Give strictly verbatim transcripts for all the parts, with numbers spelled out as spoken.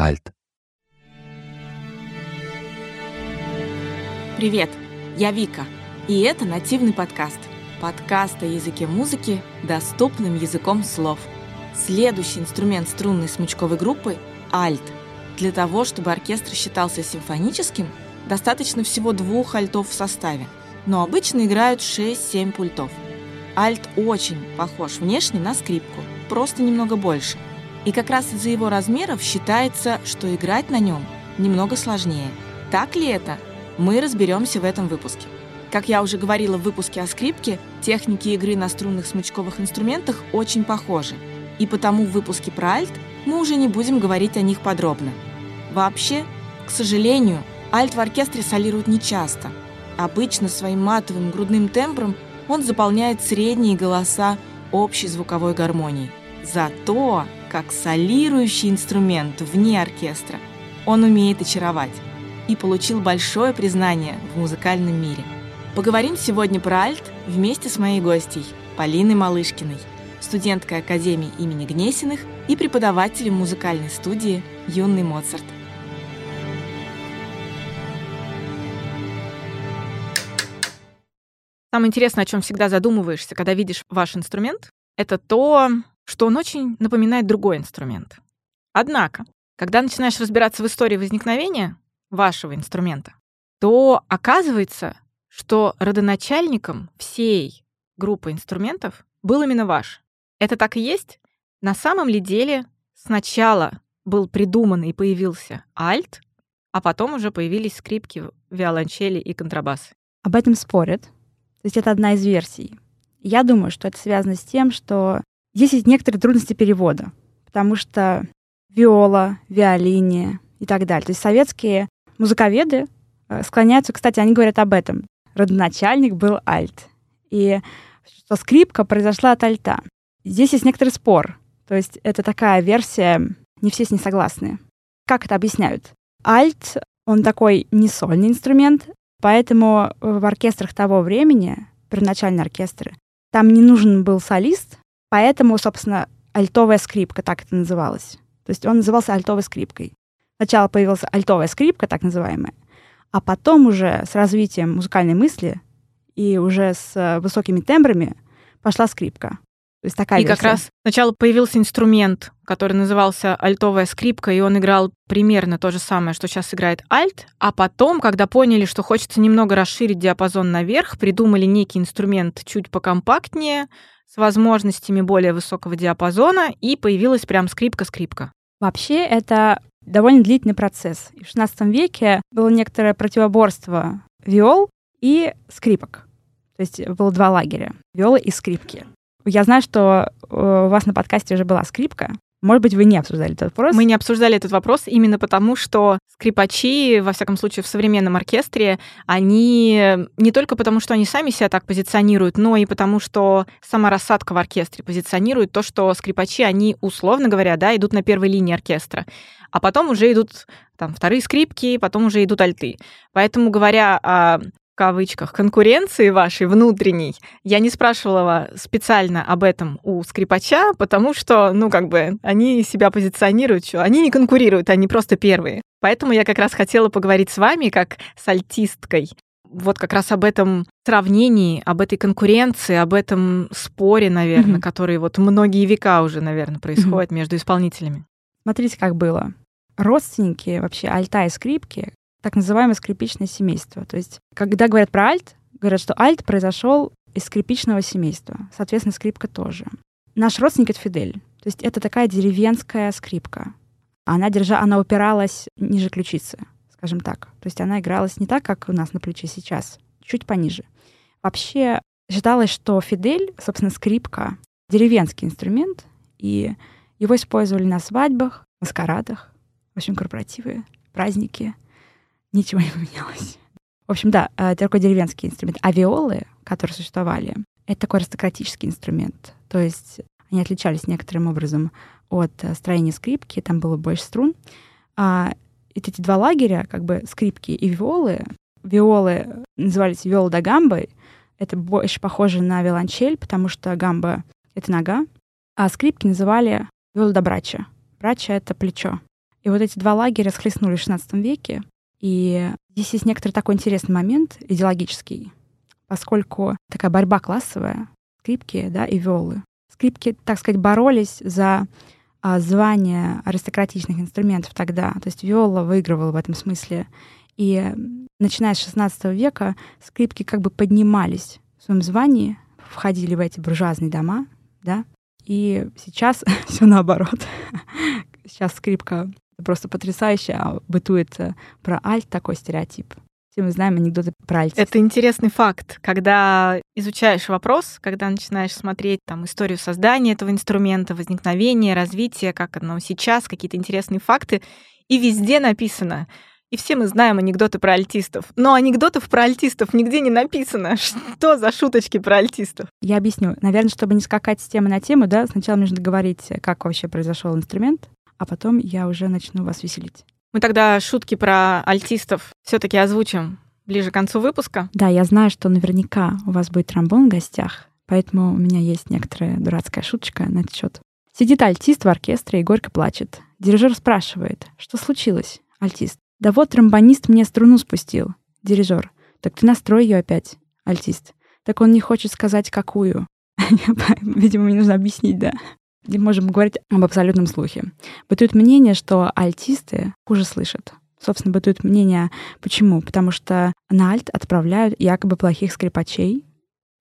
Альт. Привет, я Вика, и это нативный подкаст. Подкаст о языке музыки доступным языком слов. Следующий инструмент струнной смычковой группы – альт. Для того, чтобы оркестр считался симфоническим, достаточно всего двух альтов в составе, но обычно играют шесть-семь пультов. Альт очень похож внешне на скрипку, просто немного больше. И как раз из-за его размеров считается, что играть на нем немного сложнее. Так ли это? Мы разберемся в этом выпуске. Как я уже говорила в выпуске о скрипке, техники игры на струнных смычковых инструментах очень похожи. И потому в выпуске про альт мы уже не будем говорить о них подробно. Вообще, к сожалению, альт в оркестре солируют нечасто. Обычно своим матовым грудным тембром он заполняет средние голоса общей звуковой гармонии. Зато, как солирующий инструмент вне оркестра, он умеет очаровать и получил большое признание в музыкальном мире. Поговорим сегодня про альт вместе с моей гостьей Полиной Малышкиной, студенткой Академии имени Гнесиных и преподавателем музыкальной студии «Юный Моцарт». Самое интересное, о чем всегда задумываешься, когда видишь ваш инструмент, это то, что он очень напоминает другой инструмент. Однако, когда начинаешь разбираться в истории возникновения вашего инструмента, то оказывается, что родоначальником всей группы инструментов был именно ваш. Это так и есть? На самом ли деле сначала был придуман и появился альт, а потом уже появились скрипки, виолончели и контрабасы? Об этом спорят. То есть это одна из версий. Я думаю, что это связано с тем, что здесь есть некоторые трудности перевода, потому что виола, виолине и так далее. То есть советские музыковеды склоняются, кстати, они говорят об этом. Родоначальник был альт, и что скрипка произошла от альта. Здесь есть некоторый спор, то есть это такая версия, не все с ней согласны. Как это объясняют? Альт, он такой не сольный инструмент, поэтому в оркестрах того времени, первоначальные оркестры, там не нужен был солист, поэтому, собственно, альтовая скрипка, так это называлось. То есть он назывался альтовой скрипкой. Сначала появилась альтовая скрипка, так называемая, а потом уже с развитием музыкальной мысли и уже с высокими тембрами пошла скрипка. То есть такая и версия. Как раз сначала появился инструмент, который назывался альтовая скрипка, и он играл примерно то же самое, что сейчас играет альт, а потом, когда поняли, что хочется немного расширить диапазон наверх, придумали некий инструмент чуть покомпактнее, с возможностями более высокого диапазона, и появилась прям скрипка-скрипка. Вообще это довольно длительный процесс. И в шестнадцатом веке было некоторое противоборство виол и скрипок. То есть было два лагеря — виолы и скрипки. Я знаю, что у вас на подкасте уже была скрипка. Может быть, вы не обсуждали этот вопрос? Мы не обсуждали этот вопрос именно потому, что скрипачи, во всяком случае, в современном оркестре, они не только потому, что они сами себя так позиционируют, но и потому, что сама рассадка в оркестре позиционирует то, что скрипачи, они, условно говоря, да, идут на первой линии оркестра, а потом уже идут там вторые скрипки, потом уже идут альты. Поэтому, говоря о... в кавычках, конкуренции вашей внутренней, я не спрашивала специально об этом у скрипача, потому что, ну, как бы, они себя позиционируют, что они не конкурируют, они просто первые. Поэтому я как раз хотела поговорить с вами, как с альтисткой, вот как раз об этом сравнении, об этой конкуренции, об этом споре, наверное, mm-hmm. который вот многие века уже, наверное, происходит mm-hmm. между исполнителями. Смотрите, как было. Родственники вообще альта и скрипки, так называемое скрипичное семейство. То есть, когда говорят про альт, говорят, что альт произошел из скрипичного семейства. Соответственно, скрипка тоже. Наш родственник — это фидель. То есть это такая деревенская скрипка. Она, держа, она упиралась ниже ключицы, скажем так. То есть она игралась не так, как у нас на плече сейчас, чуть пониже. Вообще считалось, что фидель, собственно, скрипка, деревенский инструмент, и его использовали на свадьбах, маскарадах, в общем, корпоративы, праздники. Ничего не поменялось. В общем, да, такой деревенский инструмент. А виолы, которые существовали, это такой аристократический инструмент. То есть они отличались некоторым образом от строения скрипки, там было больше струн. А эти два лагеря, как бы скрипки и виолы, виолы назывались виола да гамбой, это больше похоже на виолончель, потому что гамба — это нога, а скрипки называли виола да брачча. Брачча — это плечо. И И вот эти два лагеря схлестнулись в шестнадцатом веке. И здесь есть некоторый такой интересный момент идеологический, поскольку такая борьба классовая, скрипки, да, и виолы. Скрипки, так сказать, боролись за а, звание аристократичных инструментов тогда. То есть виола выигрывала в этом смысле. И начиная с шестнадцатого века скрипки как бы поднимались в своем звании, входили в эти буржуазные дома, да. И сейчас все наоборот. Сейчас скрипка просто потрясающая, бытует про альт такой стереотип. Все мы знаем анекдоты про альт. Это интересный факт. Когда изучаешь вопрос, когда начинаешь смотреть там, историю создания этого инструмента, возникновения, развития, как оно сейчас, какие-то интересные факты, и везде написано. И все мы знаем анекдоты про альтистов. Но анекдотов про альтистов нигде не написано. Что за шуточки про альтистов? Я объясню. Наверное, чтобы не скакать с темы на тему, да, сначала мне нужно говорить, как вообще произошел инструмент, а потом я уже начну вас веселить. Мы тогда шутки про альтистов все-таки озвучим ближе к концу выпуска. Да, я знаю, что наверняка у вас будет тромбон в гостях, поэтому у меня есть некоторая дурацкая шуточка на этот счет. Сидит альтист в оркестре и горько плачет. Дирижер спрашивает, что случилось, альтист? Да вот тромбонист мне струну спустил. Дирижер. Так ты настрой ее опять, альтист. Так он не хочет сказать, какую. Видимо, мне нужно объяснить, да. Мы можем говорить об абсолютном слухе. Бытует мнение, что альтисты хуже слышат. Собственно, бытует мнение, почему? Потому что на альт отправляют якобы плохих скрипачей.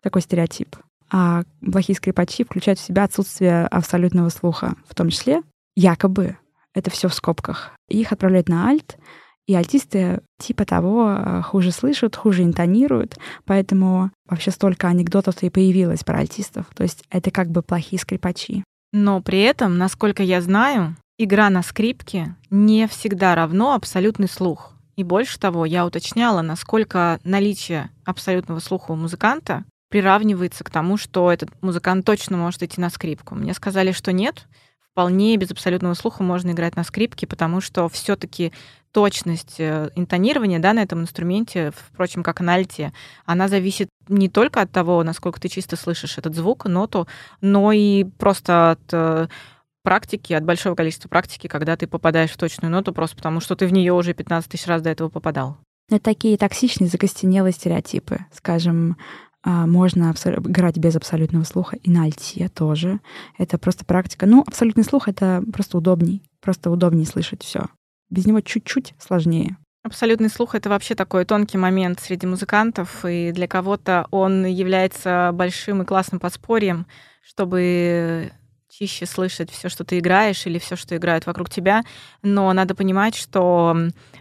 Такой стереотип. А плохие скрипачи включают в себя отсутствие абсолютного слуха. В том числе, якобы, это все в скобках. Их отправляют на альт, и альтисты типа того хуже слышат, хуже интонируют, поэтому вообще столько анекдотов-то и появилось про альтистов. То есть это как бы плохие скрипачи. Но при этом, насколько я знаю, игра на скрипке не всегда равно абсолютный слух. И больше того, я уточняла, насколько наличие абсолютного слуха у музыканта приравнивается к тому, что этот музыкант точно может идти на скрипку. Мне сказали, что нет, вполне без абсолютного слуха можно играть на скрипке, потому что все-таки точность интонирования, да, на этом инструменте, впрочем, как и на альте, она зависит не только от того, насколько ты чисто слышишь этот звук, ноту, но и просто от практики, от большого количества практики, когда ты попадаешь в точную ноту, просто потому что ты в нее уже пятнадцать тысяч раз до этого попадал. Это такие токсичные, закостенелые стереотипы, скажем. Можно играть без абсолютного слуха и на альте тоже. Это просто практика. Ну, абсолютный слух — это просто удобней. Просто удобнее слышать все. Без него чуть-чуть сложнее. Абсолютный слух — это вообще такой тонкий момент среди музыкантов, и для кого-то он является большим и классным подспорьем, чтобы чище слышать все, что ты играешь, или все, что играют вокруг тебя. Но надо понимать, что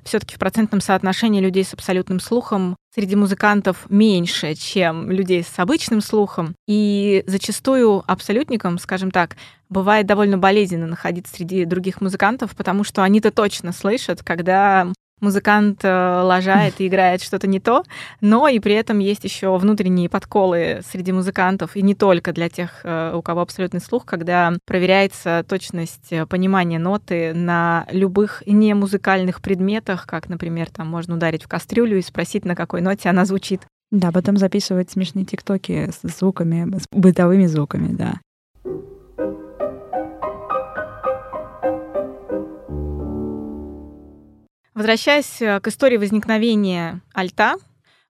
все-таки в процентном соотношении людей с абсолютным слухом среди музыкантов меньше, чем людей с обычным слухом. И зачастую абсолютникам, скажем так, бывает довольно болезненно находиться среди других музыкантов, потому что они-то точно слышат, когда музыкант лажает и играет что-то не то, но и при этом есть еще внутренние подколы среди музыкантов, и не только для тех, у кого абсолютный слух, когда проверяется точность понимания ноты на любых немузыкальных предметах, как, например, там можно ударить в кастрюлю и спросить, на какой ноте она звучит. Да, потом записывать смешные тиктоки с звуками, с бытовыми звуками, да. Возвращаясь к истории возникновения альта,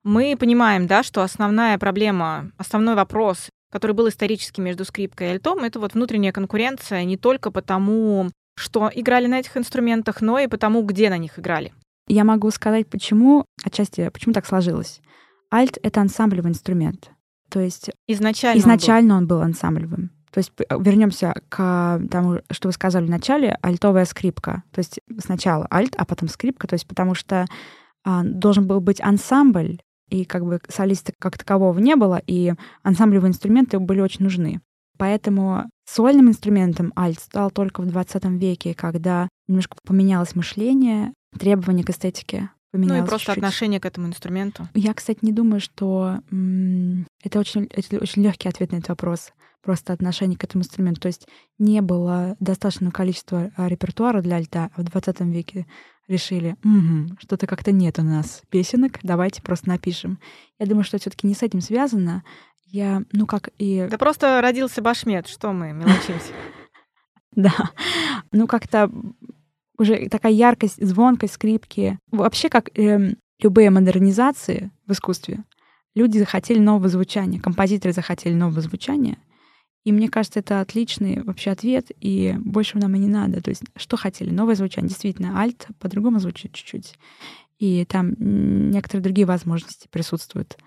мы понимаем, да, что основная проблема, основной вопрос, который был исторически между скрипкой и альтом, это вот внутренняя конкуренция не только потому, что играли на этих инструментах, но и потому, где на них играли. Я могу сказать, почему, отчасти, почему так сложилось. Альт — это ансамблевый инструмент. То есть изначально, изначально он, был. он был ансамблевым. То есть вернемся к тому, что вы сказали в начале, альтовая скрипка. То есть сначала альт, а потом скрипка. То есть потому что а, должен был быть ансамбль, и как бы солиста как такового не было, и ансамблевые инструменты были очень нужны. Поэтому сольным инструментом альт стал только в двадцатом веке, когда немножко поменялось мышление, требования к эстетике. Ну и просто чуть-чуть. Отношение к этому инструменту. Я, кстати, не думаю, что м- это очень, это очень легкий ответ на этот вопрос. Просто отношение к этому инструменту. То есть не было достаточного количества репертуара для альта. В двадцатом веке решили, угу, что-то как-то нет у нас песенок, давайте просто напишем. Я думаю, что все-таки не с этим связано. Я, ну как и... Да просто родился Башмет, что мы мелочимся. Да. Ну как-то уже такая яркость, звонкость скрипки. Вообще, как э, любые модернизации в искусстве, люди захотели нового звучания, композиторы захотели нового звучания. И мне кажется, это отличный вообще ответ, и больше нам и не надо. То есть что хотели? Новое звучание. Действительно, альт по-другому звучит чуть-чуть. И там некоторые другие возможности присутствуют.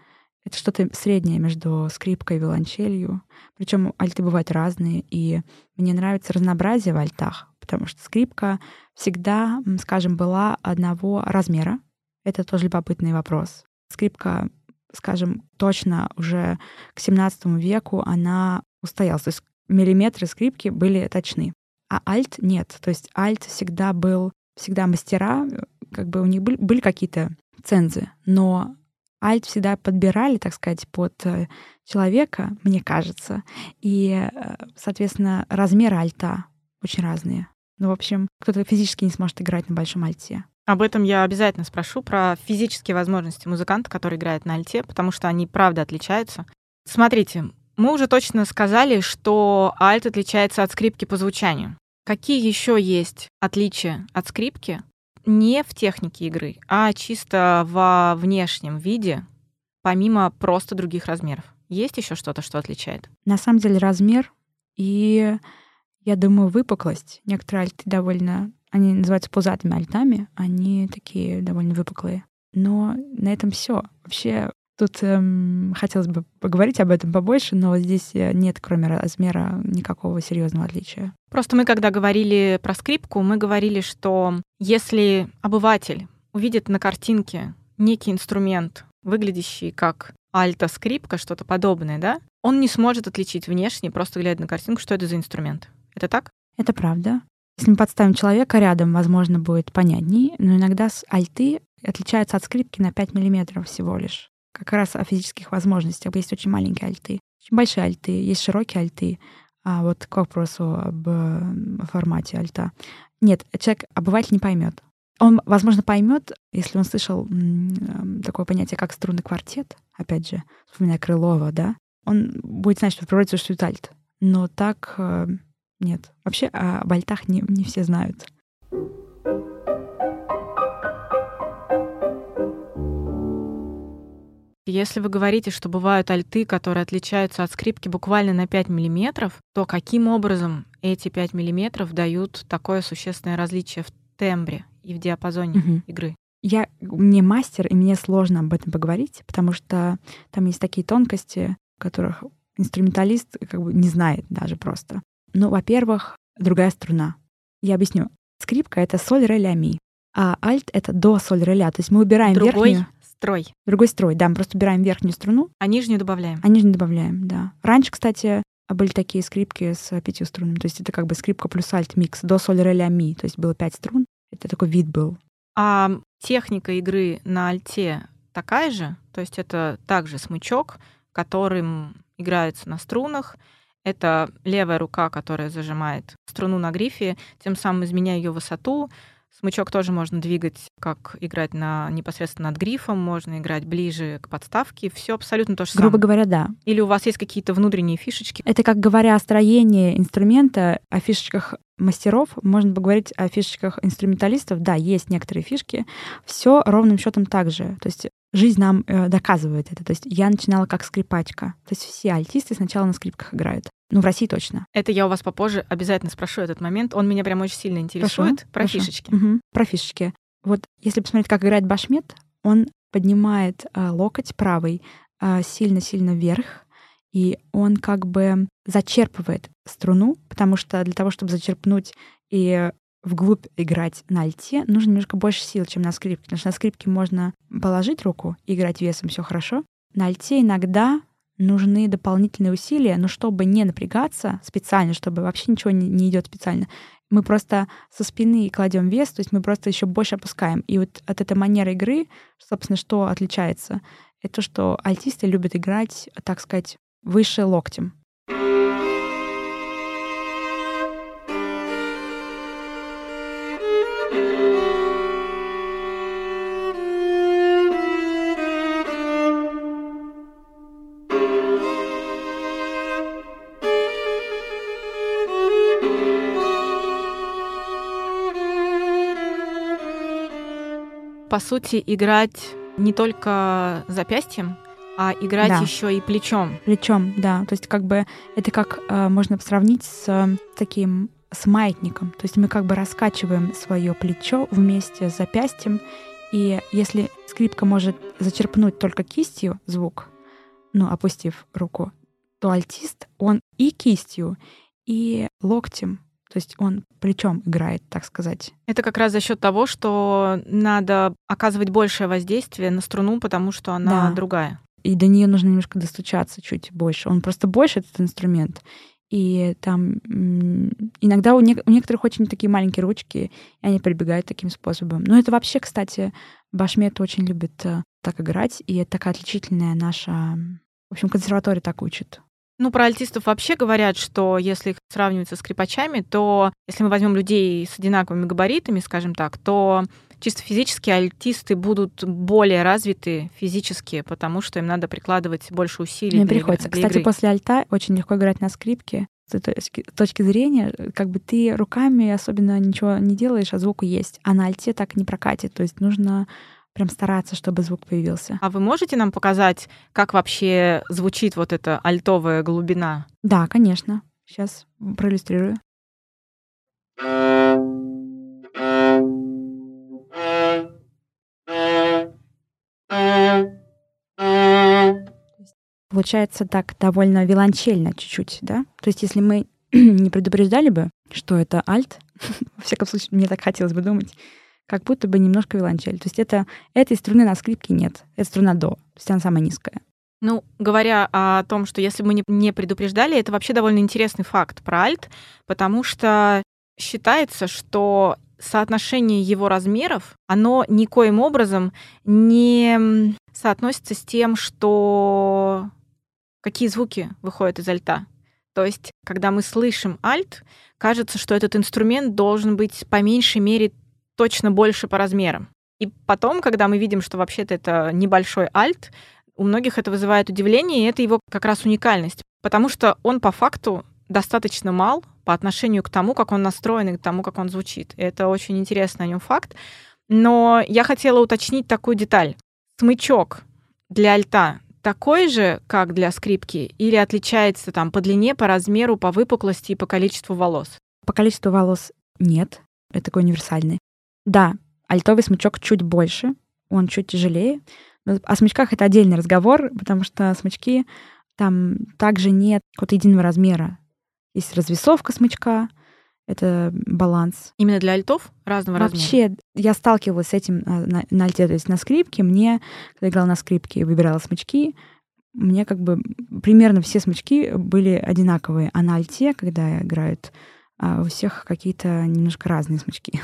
Это что-то среднее между скрипкой и виолончелью. Причем альты бывают разные, и мне нравится разнообразие в альтах, потому что скрипка всегда, скажем, была одного размера. Это тоже любопытный вопрос. Скрипка, скажем, точно уже к семнадцатому веку она устоялась. То есть миллиметры скрипки были точны. А альт нет. То есть альт всегда был, всегда мастера, как бы у них были, были какие-то цензы, но альт всегда подбирали, так сказать, под человека, мне кажется. И, соответственно, размеры альта очень разные. Ну, в общем, кто-то физически не сможет играть на большом альте. Об этом я обязательно спрошу, про физические возможности музыканта, который играет на альте, потому что они, правда, отличаются. Смотрите, мы уже точно сказали, что альт отличается от скрипки по звучанию. Какие еще есть отличия от скрипки? Не в технике игры, а чисто во внешнем виде, помимо просто других размеров. Есть еще что-то, что отличает? На самом деле размер и, я думаю, выпуклость. Некоторые альты довольно... Они называются пузатыми альтами, они такие довольно выпуклые. Но на этом все. Вообще тут эм, хотелось бы поговорить об этом побольше, но здесь нет, кроме размера, никакого серьезного отличия. Просто мы, когда говорили про скрипку, мы говорили, что если обыватель увидит на картинке некий инструмент, выглядящий как альто-скрипка, что-то подобное, да, он не сможет отличить внешне, просто глядя на картинку, что это за инструмент. Это так? Это правда. Если мы подставим человека рядом, возможно, будет понятней, но иногда альты отличаются от скрипки на пять миллиметров всего лишь. Как раз о физических возможностях. Есть очень маленькие альты, очень большие альты, есть широкие альты. А вот к вопросу об формате альта. Нет, человек, обыватель, не поймет. Он, возможно, поймет, если он слышал такое понятие, как струнный квартет, опять же, вспоминая Крылова, да, он будет знать, что в природе существует альт. Но так... Нет. Вообще об альтах не, не все знают. Если вы говорите, что бывают альты, которые отличаются от скрипки буквально на пять миллиметров, то каким образом эти пять миллиметров дают такое существенное различие в тембре и в диапазоне угу. игры? Я не мастер, и мне сложно об этом поговорить, потому что там есть такие тонкости, которых инструменталист как бы не знает даже просто. Ну, во-первых, другая струна. Я объясню. Скрипка — это соль, ре, ля, ми. А альт — это до, соль, ре, ля. То есть мы убираем другой верхнюю... Другой строй. Другой строй, да. Мы просто убираем верхнюю струну. А нижнюю добавляем. А нижнюю добавляем, да. Раньше, кстати, были такие скрипки с пятью струнами. То есть это как бы скрипка плюс альт-микс. До, соль, ре, ля, ми. То есть было пять струн. Это такой вид был. А техника игры на альте такая же? То есть это также смычок, которым играются на струнах. Это левая рука, которая зажимает струну на грифе, тем самым изменяя ее высоту. Смычок тоже можно двигать, как играть на, непосредственно над грифом, можно играть ближе к подставке. Все абсолютно то же самое. Грубо говоря, да. Или у вас есть какие-то внутренние фишечки? Это, как говоря о строении инструмента, о фишечках мастеров, можно поговорить о фишечках инструменталистов. Да, есть некоторые фишки. Все ровным счетом так же. То есть жизнь нам э, доказывает это. То есть я начинала как скрипачка. То есть все альтисты сначала на скрипках играют. Ну, в России точно. Это я у вас попозже обязательно спрошу этот момент. Он меня прям очень сильно интересует. Прошу? Про Прошу. Фишечки. Угу. Про фишечки. Вот если посмотреть, как играет Башмет, он поднимает э, локоть правый э, сильно-сильно вверх, и он как бы зачерпывает струну, потому что для того, чтобы зачерпнуть и вглубь играть на альте, нужно немножко больше сил, чем на скрипке. Потому что на скрипке можно положить руку и играть весом, все хорошо. На альте иногда нужны дополнительные усилия, но чтобы не напрягаться специально, чтобы вообще ничего не, не идет специально, мы просто со спины кладем вес, то есть мы просто еще больше опускаем. И вот от этой манеры игры, собственно, что отличается? Это то, что альтисты любят играть, так сказать, выше локтем. по сути, играть не только запястьем, а играть да. еще и плечом. Плечом, да. То есть как бы это как э, можно сравнить с э, таким с маятником. То есть мы как бы раскачиваем свое плечо вместе с запястьем, и если скрипка может зачерпнуть только кистью звук, ну, опустив руку, то альтист, он и кистью, и локтем, то есть он плечом играет, так сказать. Это как раз за счет того, что надо оказывать большее воздействие на струну, потому что она да. другая. И до нее нужно немножко достучаться чуть больше. Он просто больше, этот инструмент. И там иногда у, не, у некоторых очень такие маленькие ручки, и они прибегают таким способом. Но это вообще, кстати, Башмет очень любит так играть, и это такая отличительная наша... В общем, консерватория так учит. Ну, про альтистов вообще говорят, что если их сравнивать со скрипачами, то если мы возьмем людей с одинаковыми габаритами, скажем так, то чисто физически альтисты будут более развиты физически, потому что им надо прикладывать больше усилий. Мне для, приходится. Для Кстати, игры. После альта очень легко играть на скрипке. С точки, с точки зрения, как бы ты руками особенно ничего не делаешь, а звук есть. А на альте так не прокатит. То есть нужно прям стараться, чтобы звук появился. А вы можете нам показать, как вообще звучит вот эта альтовая глубина? Да, конечно. Сейчас проиллюстрирую. Получается так довольно виолончельно чуть-чуть, да? То есть если мы не предупреждали бы, что это альт, во всяком случае, мне так хотелось бы думать, как будто бы немножко виолончель. То есть это, этой струны на скрипке нет. Это струна до. То есть она самая низкая. Ну, говоря о том, что если бы мы не предупреждали, это вообще довольно интересный факт про альт, потому что считается, что соотношение его размеров, оно никоим образом не соотносится с тем, что... какие звуки выходят из альта. То есть, когда мы слышим альт, кажется, что этот инструмент должен быть по меньшей мере точно больше по размерам. И потом, когда мы видим, что вообще-то это небольшой альт, у многих это вызывает удивление, и это его как раз уникальность, потому что он по факту достаточно мал по отношению к тому, как он настроен, и к тому, как он звучит. И это очень интересный о нем факт. Но я хотела уточнить такую деталь. Смычок для альта такой же, как для скрипки, или отличается там по длине, по размеру, по выпуклости и по количеству волос? По количеству волос нет. Это такой универсальный. Да, альтовый смычок чуть больше, он чуть тяжелее. Но о смычках это отдельный разговор, потому что смычки, там также нет какого-то единого размера. Есть развесовка смычка, это баланс. Именно для альтов разного Вообще, размера? Вообще, я сталкивалась с этим на, на альте, то есть на скрипке. Мне, когда играла на скрипке и выбирала смычки, мне как бы примерно все смычки были одинаковые. А на альте, когда играют, у всех какие-то немножко разные смычки.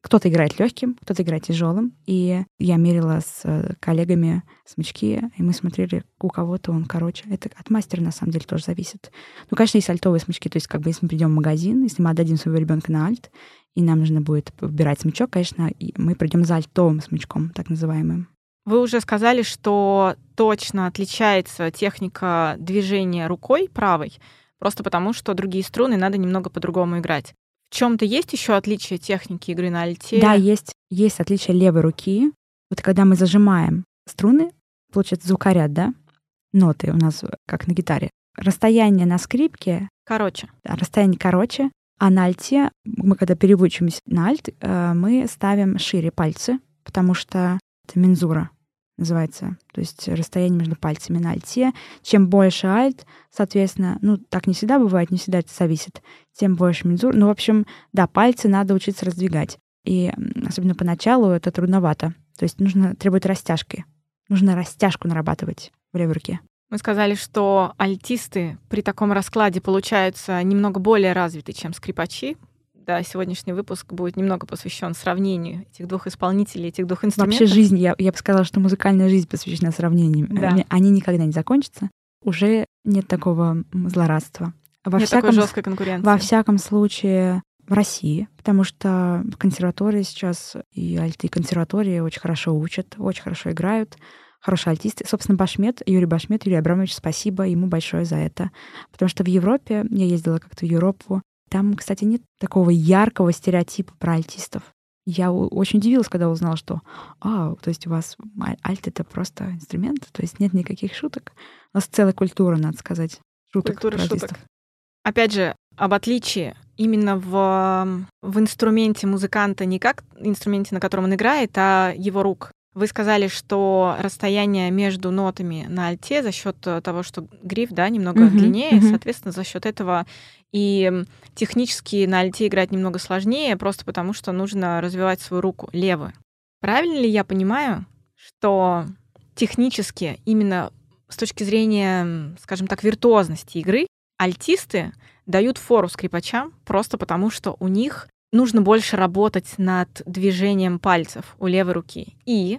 Кто-то играет легким, кто-то играет тяжелым. И я мерила с коллегами смычки, и мы смотрели, у кого-то он короче. Это от мастера, на самом деле, тоже зависит. Ну, конечно, есть альтовые смычки. То есть, как бы, если мы придем в магазин, если мы отдадим своего ребенка на альт, и нам нужно будет выбирать смычок, конечно, и мы придем за альтовым смычком, так называемым. Вы уже сказали, что точно отличается техника движения рукой правой, просто потому что другие струны надо немного по-другому играть. В чем-то есть еще отличие техники игры на альте? Да, есть, есть отличие левой руки. Вот когда мы зажимаем струны, получается звукоряд, да? Ноты у нас как на гитаре. Расстояние на скрипке... Короче. Расстояние короче. А на альте, мы когда переучимся на альт, мы ставим шире пальцы, потому что это мензура называется. То есть расстояние между пальцами на альте. Чем больше альт, соответственно, ну, так не всегда бывает, не всегда это зависит, тем больше мензур. Ну, в общем, да, пальцы надо учиться раздвигать. И особенно поначалу это трудновато. То есть нужно требует растяжки. Нужно растяжку нарабатывать в левой руке. Мы сказали, что альтисты при таком раскладе получаются немного более развиты, чем скрипачи. Да, сегодняшний выпуск будет немного посвящен сравнению этих двух исполнителей, этих двух инструментов. Вообще жизнь, я, я бы сказала, что музыкальная жизнь посвящена сравнению. Да. Они, они никогда не закончатся. Уже нет такого злорадства. Во нет всяком, такой жесткой конкуренции. Во всяком случае в России, потому что в консерватории сейчас и альты, и консерватории очень хорошо учат, очень хорошо играют. Хорошие альтисты. Собственно, Башмет, Юрий Башмет, Юрий Абрамович, спасибо ему большое за это. Потому что в Европе, я ездила как-то в Европу, там, кстати, нет такого яркого стереотипа про альтистов. Я очень удивилась, когда узнала, что а, то есть у вас альт — это просто инструмент, то есть нет никаких шуток. У нас целая культура, надо сказать, шуток. Культура шуток. Опять же, об отличии именно в, в инструменте музыканта, не как инструменте, на котором он играет, а его рук. Вы сказали, что расстояние между нотами на альте за счет того, что гриф, да, немного uh-huh, длиннее, uh-huh. соответственно, за счет этого и технически на альте играть немного сложнее, просто потому что нужно развивать свою руку левую. Правильно ли я понимаю, что технически, именно с точки зрения, скажем так, виртуозности игры, альтисты дают фору скрипачам просто потому, что у них нужно больше работать над движением пальцев у левой руки. И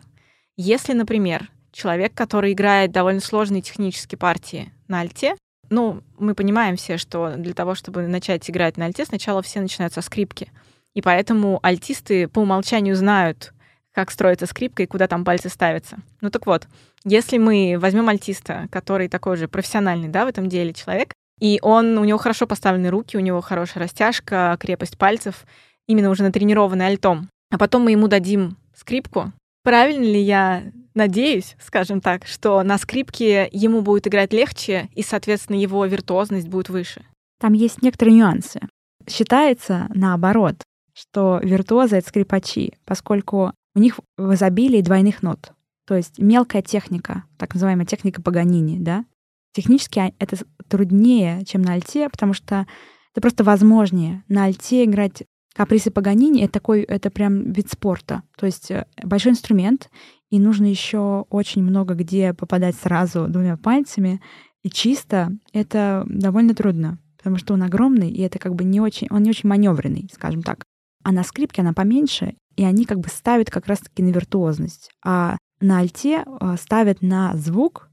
если, например, человек, который играет довольно сложные технические партии на альте, ну, мы понимаем все, что для того, чтобы начать играть на альте, сначала все начинают со скрипки. И поэтому альтисты по умолчанию знают, как строится скрипка и куда там пальцы ставятся. Ну так вот, если мы возьмем альтиста, который такой же профессиональный, да, в этом деле человек, и он, у него хорошо поставлены руки, у него хорошая растяжка, крепость пальцев, именно уже натренированный альтом. А потом мы ему дадим скрипку. Правильно ли я надеюсь, скажем так, что на скрипке ему будет играть легче, и, соответственно, его виртуозность будет выше? Там есть некоторые нюансы. Считается, наоборот, что виртуозы — это скрипачи, поскольку у них в изобилии двойных нот. То есть мелкая техника, так называемая техника Паганини, да? Технически это труднее, чем на альте, потому что это просто возможнее. На альте играть капризы Паганини — это такой, это прям вид спорта. То есть большой инструмент, и нужно еще очень много где попадать сразу двумя пальцами. И чисто это довольно трудно, потому что он огромный, и это как бы не очень, он не очень маневренный, скажем так. А на скрипке она поменьше, и они как бы ставят как раз-таки на виртуозность. А на альте ставят на звук,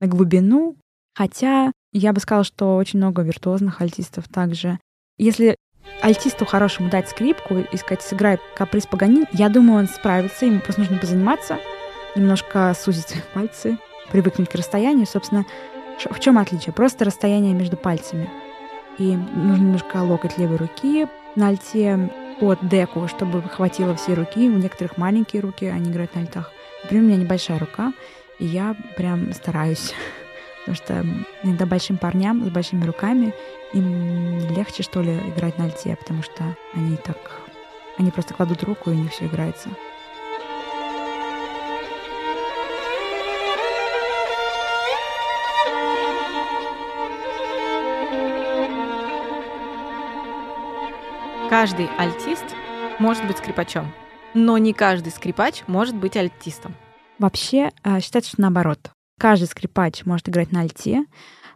на глубину. Хотя я бы сказала, что очень много виртуозных альтистов также. Если альтисту хорошему дать скрипку и сказать, сыграй каприз Паганини, я думаю, он справится, ему просто нужно позаниматься, немножко сузить пальцы, привыкнуть к расстоянию. Собственно, в чем отличие? Просто расстояние между пальцами. И нужно немножко локоть левой руки на альте под деку, чтобы хватило всей руки. У некоторых маленькие руки, они играют на альтах. Например, у меня небольшая рука, и я прям стараюсь... Потому что иногда большим парням с большими руками им легче, что ли, играть на альте, потому что они так... Они просто кладут руку, и у них все играется. Каждый альтист может быть скрипачом, но не каждый скрипач может быть альтистом. Вообще считается, что наоборот. Каждый скрипач может играть на альте.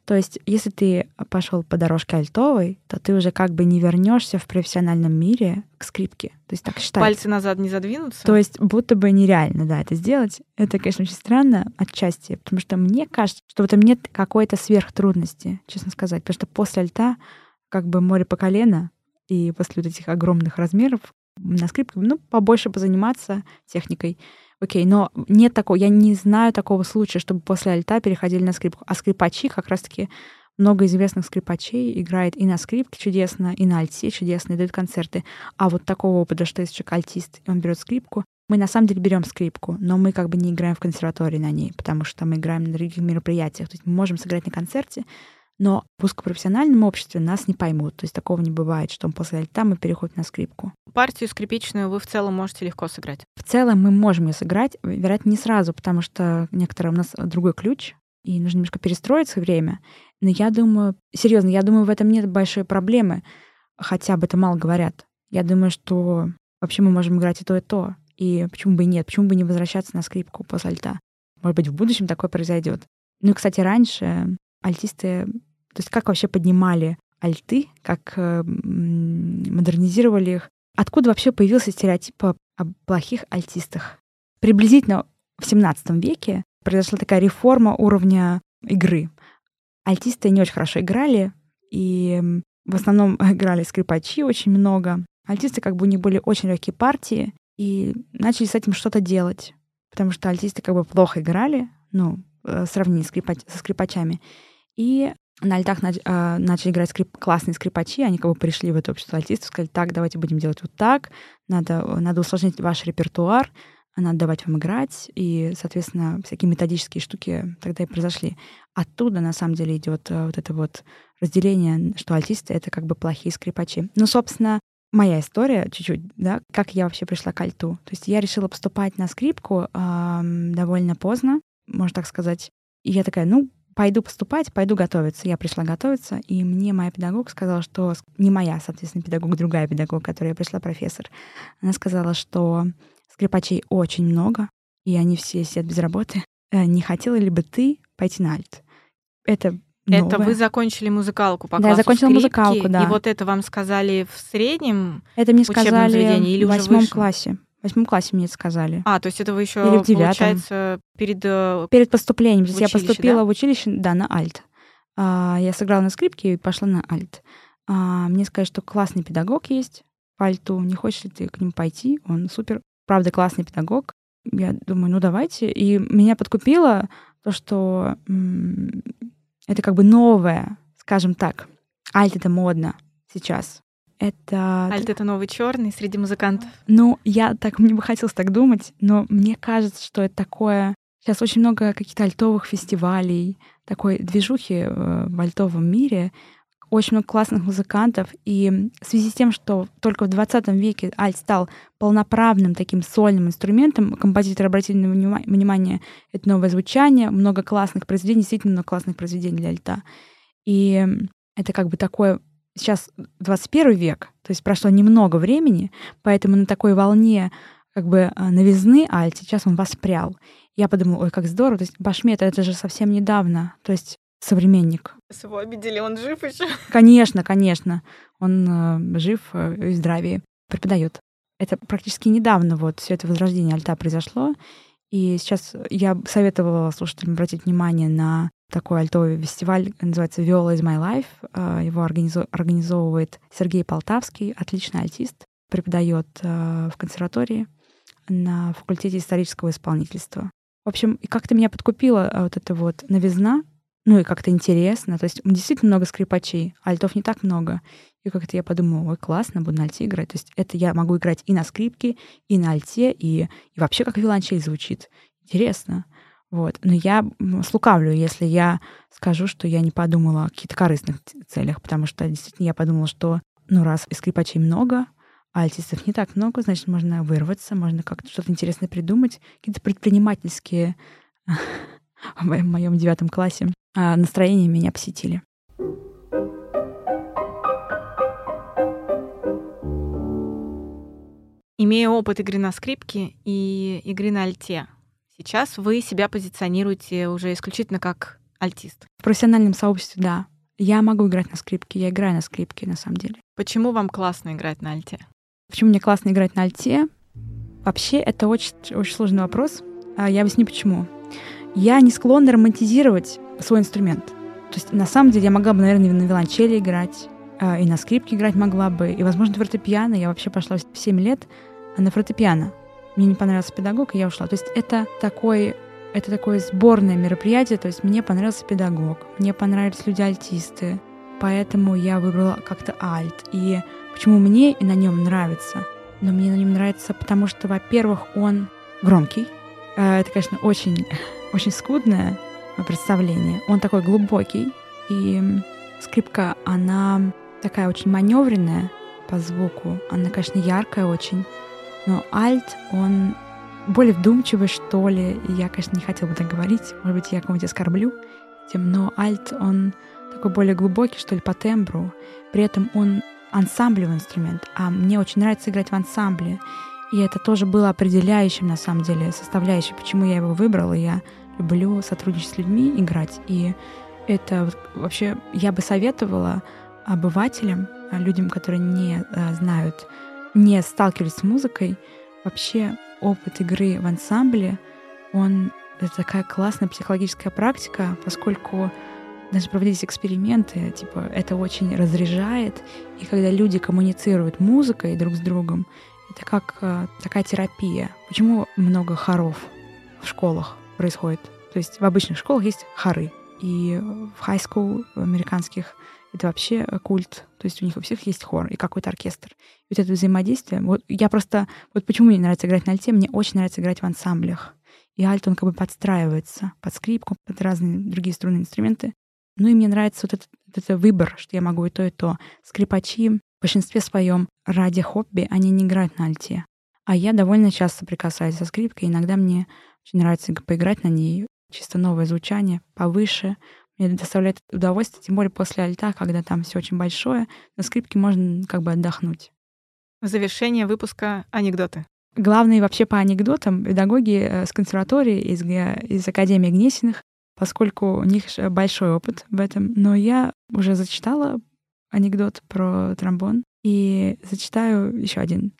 То есть, если ты пошел по дорожке альтовой, то ты уже как бы не вернешься в профессиональном мире к скрипке. То есть так считается. Пальцы назад не задвинутся? То есть будто бы нереально, да, это сделать. Это, конечно, очень странно отчасти, потому что мне кажется, что в этом нет какой-то сверхтрудности, честно сказать. Потому что после альта как бы море по колено, и после вот этих огромных размеров на скрипке, ну, побольше позаниматься техникой. Окей, но нет такого, я не знаю такого случая, чтобы после альта переходили на скрипку. А скрипачи, как раз-таки много известных скрипачей играет и на скрипке чудесно, и на альте чудесно, и дают концерты. А вот такого опыта, что если человек альтист, и он берет скрипку, мы на самом деле берем скрипку, но мы как бы не играем в консерватории на ней, потому что мы играем на других мероприятиях. То есть мы можем сыграть на концерте, но в узкопрофессиональном обществе нас не поймут. То есть такого не бывает, что после альта мы переходим на скрипку. Партию скрипичную вы в целом можете легко сыграть? В целом мы можем ее сыграть, вероятно, не сразу, потому что некоторые у нас другой ключ, и нужно немножко перестроиться время. Но я думаю, серьезно, я думаю, в этом нет большой проблемы, хотя об этом мало говорят. Я думаю, что вообще мы можем играть и то, и то. И почему бы и нет? Почему бы не возвращаться на скрипку после альта? Может быть, в будущем такое произойдет. Ну и, кстати, раньше альтисты... То есть как вообще поднимали альты, как э, модернизировали их? Откуда вообще появился стереотип о плохих альтистах? Приблизительно в семнадцатом веке произошла такая реформа уровня игры. Альтисты не очень хорошо играли, и в основном играли скрипачи очень много. Альтисты как бы у них были очень легкие партии, и начали с этим что-то делать, потому что альтисты как бы плохо играли, ну, в сравнении со скрипачами. И На альтах нач- э, начали играть скрип- классные скрипачи, они как бы пришли в это общество альтистов, сказали, так, давайте будем делать вот так, надо, надо усложнить ваш репертуар, надо давать вам играть, и, соответственно, всякие методические штуки тогда и произошли. Оттуда, на самом деле, идет вот это вот разделение, что альтисты — это как бы плохие скрипачи. Ну, собственно, моя история чуть-чуть, да, как я вообще пришла к альту. То есть я решила поступать на скрипку э, довольно поздно, можно так сказать, и я такая, ну, пойду поступать, пойду готовиться. Я пришла готовиться, и мне моя педагог сказала, что... Не моя, соответственно, педагог, другая педагог, к которой я пришла, профессор. Она сказала, что скрипачей очень много, и они все сидят без работы. Не хотела ли бы ты пойти на альт? Это новое. Это вы закончили музыкалку по классу скрипки? Да, я закончила музыкалку, да. И вот это вам сказали в среднем учебном заведении? Это мне сказали в восьмом классе. В восьмом классе мне это сказали. А, то есть это вы еще, получается, перед... Перед поступлением. То есть я поступила, да? в училище, да, на альт. Я сыграла на скрипке и пошла на альт. Мне сказали, что классный педагог есть по альту, не хочешь ли ты к ним пойти? Он супер, правда, классный педагог. Я думаю, ну давайте. И меня подкупило то, что это как бы новое, скажем так. Альт — это модно сейчас. Это... Альт — это новый черный среди музыкантов. Ну, я так, мне бы хотелось так думать, но мне кажется, что это такое... Сейчас очень много каких-то альтовых фестивалей, такой движухи в альтовом мире, очень много классных музыкантов, и в связи с тем, что только в двадцатом веке альт стал полноправным таким сольным инструментом, композиторы обратили на внимание это новое звучание, много классных произведений, действительно много классных произведений для альта. И это как бы такое... Сейчас двадцать первый век, то есть прошло немного времени, поэтому на такой волне как бы новизны альт сейчас он воспрял. Я подумала, ой, как здорово. То есть Башмет — это же совсем недавно, то есть современник. С его обидели, он жив еще? Конечно, конечно. Он э, жив э, и здравие. Преподает. Это практически недавно вот все это возрождение альта произошло. И сейчас я советовала слушателям обратить внимание на такой альтовый фестиваль, называется «Viola is my life». Его организовывает Сергей Полтавский, отличный альтист, преподает в консерватории на факультете исторического исполнительства. В общем, и как-то меня подкупила вот эта вот новизна, ну и как-то интересно. То есть действительно много скрипачей, альтов не так много. И как-то я подумала, ой, классно, буду на альте играть. То есть это я могу играть и на скрипке, и на альте, и, и вообще как виолончель звучит. Интересно. Вот. Но я слукавлю, если я скажу, что я не подумала о каких-то корыстных целях, потому что действительно я подумала, что ну раз скрипачей много, а альтистов не так много, значит, можно вырваться, можно как-то что-то интересное придумать. Какие-то предпринимательские в моем девятом классе настроения меня посетили. Имея опыт игры на скрипке и игры на альте, сейчас вы себя позиционируете уже исключительно как альтист. В профессиональном сообществе, да. Я могу играть на скрипке, я играю на скрипке, на самом деле. Почему вам классно играть на альте? Почему мне классно играть на альте? Вообще, это очень, очень сложный вопрос. Я объясню, почему. Я не склонна романтизировать свой инструмент. То есть, на самом деле, я могла бы, наверное, на виолончели играть, и на скрипке играть могла бы, и, возможно, фортепиано. Я вообще пошла в семь лет на фортепиано. Мне не понравился педагог, и я ушла. То есть это такое, это такое сборное мероприятие. То есть мне понравился педагог, мне понравились люди-альтисты, поэтому я выбрала как-то альт. И почему мне на нем нравится? Но мне на нем нравится, потому что, во-первых, он громкий. Это, конечно, очень, очень скудное представление. Он такой глубокий. И скрипка, она такая очень маневренная по звуку. Она, конечно, яркая очень. Но альт, он более вдумчивый, что ли. Я, конечно, не хотела бы так говорить. Может быть, я кого-нибудь оскорблю. Но альт, он такой более глубокий, что ли, по тембру. При этом он ансамблевый инструмент. А мне очень нравится играть в ансамбле. И это тоже было определяющим, на самом деле, составляющей, почему я его выбрала. Я люблю сотрудничать с людьми, играть. И это вообще я бы советовала обывателям, людям, которые не знают, не сталкивались с музыкой, вообще опыт игры в ансамбле, он это такая классная психологическая практика, поскольку даже проводились эксперименты, типа это очень разряжает, и когда люди коммуницируют музыкой друг с другом, это как э, такая терапия. Почему много хоров в школах происходит? То есть в обычных школах есть хоры, и в high school американских это вообще культ. То есть у них у всех есть хор и какой-то оркестр. И вот это взаимодействие. Вот я просто... Вот почему мне нравится играть на альте? Мне очень нравится играть в ансамблях. И альт, он как бы подстраивается под скрипку, под разные другие струнные инструменты. Ну и мне нравится вот этот, этот выбор, что я могу и то, и то. Скрипачи в большинстве своем ради хобби, они не играют на альте. А я довольно часто прикасаюсь со скрипкой. Иногда мне очень нравится поиграть на ней. Чисто новое звучание, повыше. Мне доставляет удовольствие, тем более после альта, когда там все очень большое. На скрипке можно как бы отдохнуть. В завершение выпуска анекдоты. Главные вообще по анекдотам педагоги с консерватории, из, из Академии Гнесиных, поскольку у них большой опыт в этом. Но я уже зачитала анекдот про тромбон и зачитаю еще один.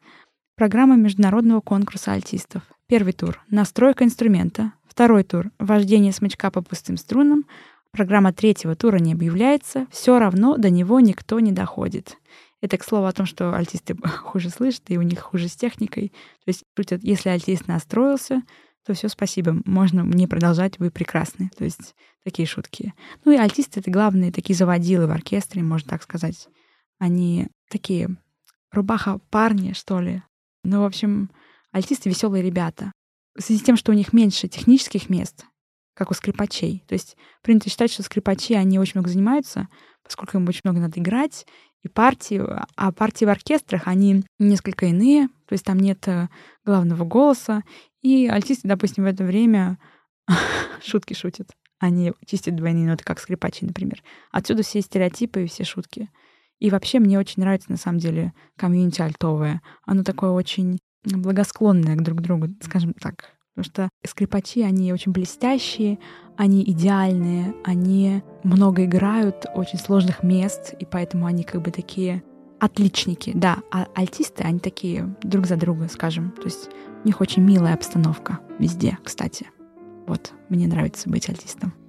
Программа международного конкурса альтистов. Первый тур — настройка инструмента. Второй тур — вождение смычка по пустым струнам. Программа третьего тура не объявляется, все равно до него никто не доходит. Это, к слову, о том, что альтисты хуже слышат, и у них хуже с техникой. То есть, если альтист настроился, то все, спасибо, можно не продолжать, вы прекрасны. То есть, такие шутки. Ну и альтисты — это главные такие заводилы в оркестре, можно так сказать. Они такие рубаха-парни, что ли. Ну, в общем, альтисты — веселые ребята. В связи с тем, что у них меньше технических мест, как у скрипачей. То есть принято считать, что скрипачи, они очень много занимаются, поскольку им очень много надо играть, и партии, а партии в оркестрах, они несколько иные, то есть там нет главного голоса, и альтисты, допустим, в это время шутки шутят, они чистят двойные ноты, как скрипачи, например. Отсюда все стереотипы и все шутки. И вообще мне очень нравится, на самом деле, комьюнити альтовое. Оно такое очень благосклонное друг к другу, скажем так. Потому что скрипачи, они очень блестящие, они идеальные, они много играют очень сложных мест, и поэтому они как бы такие отличники. Да, а альтисты, они такие друг за друга, скажем. То есть у них очень милая обстановка везде, кстати. Вот, мне нравится быть альтистом.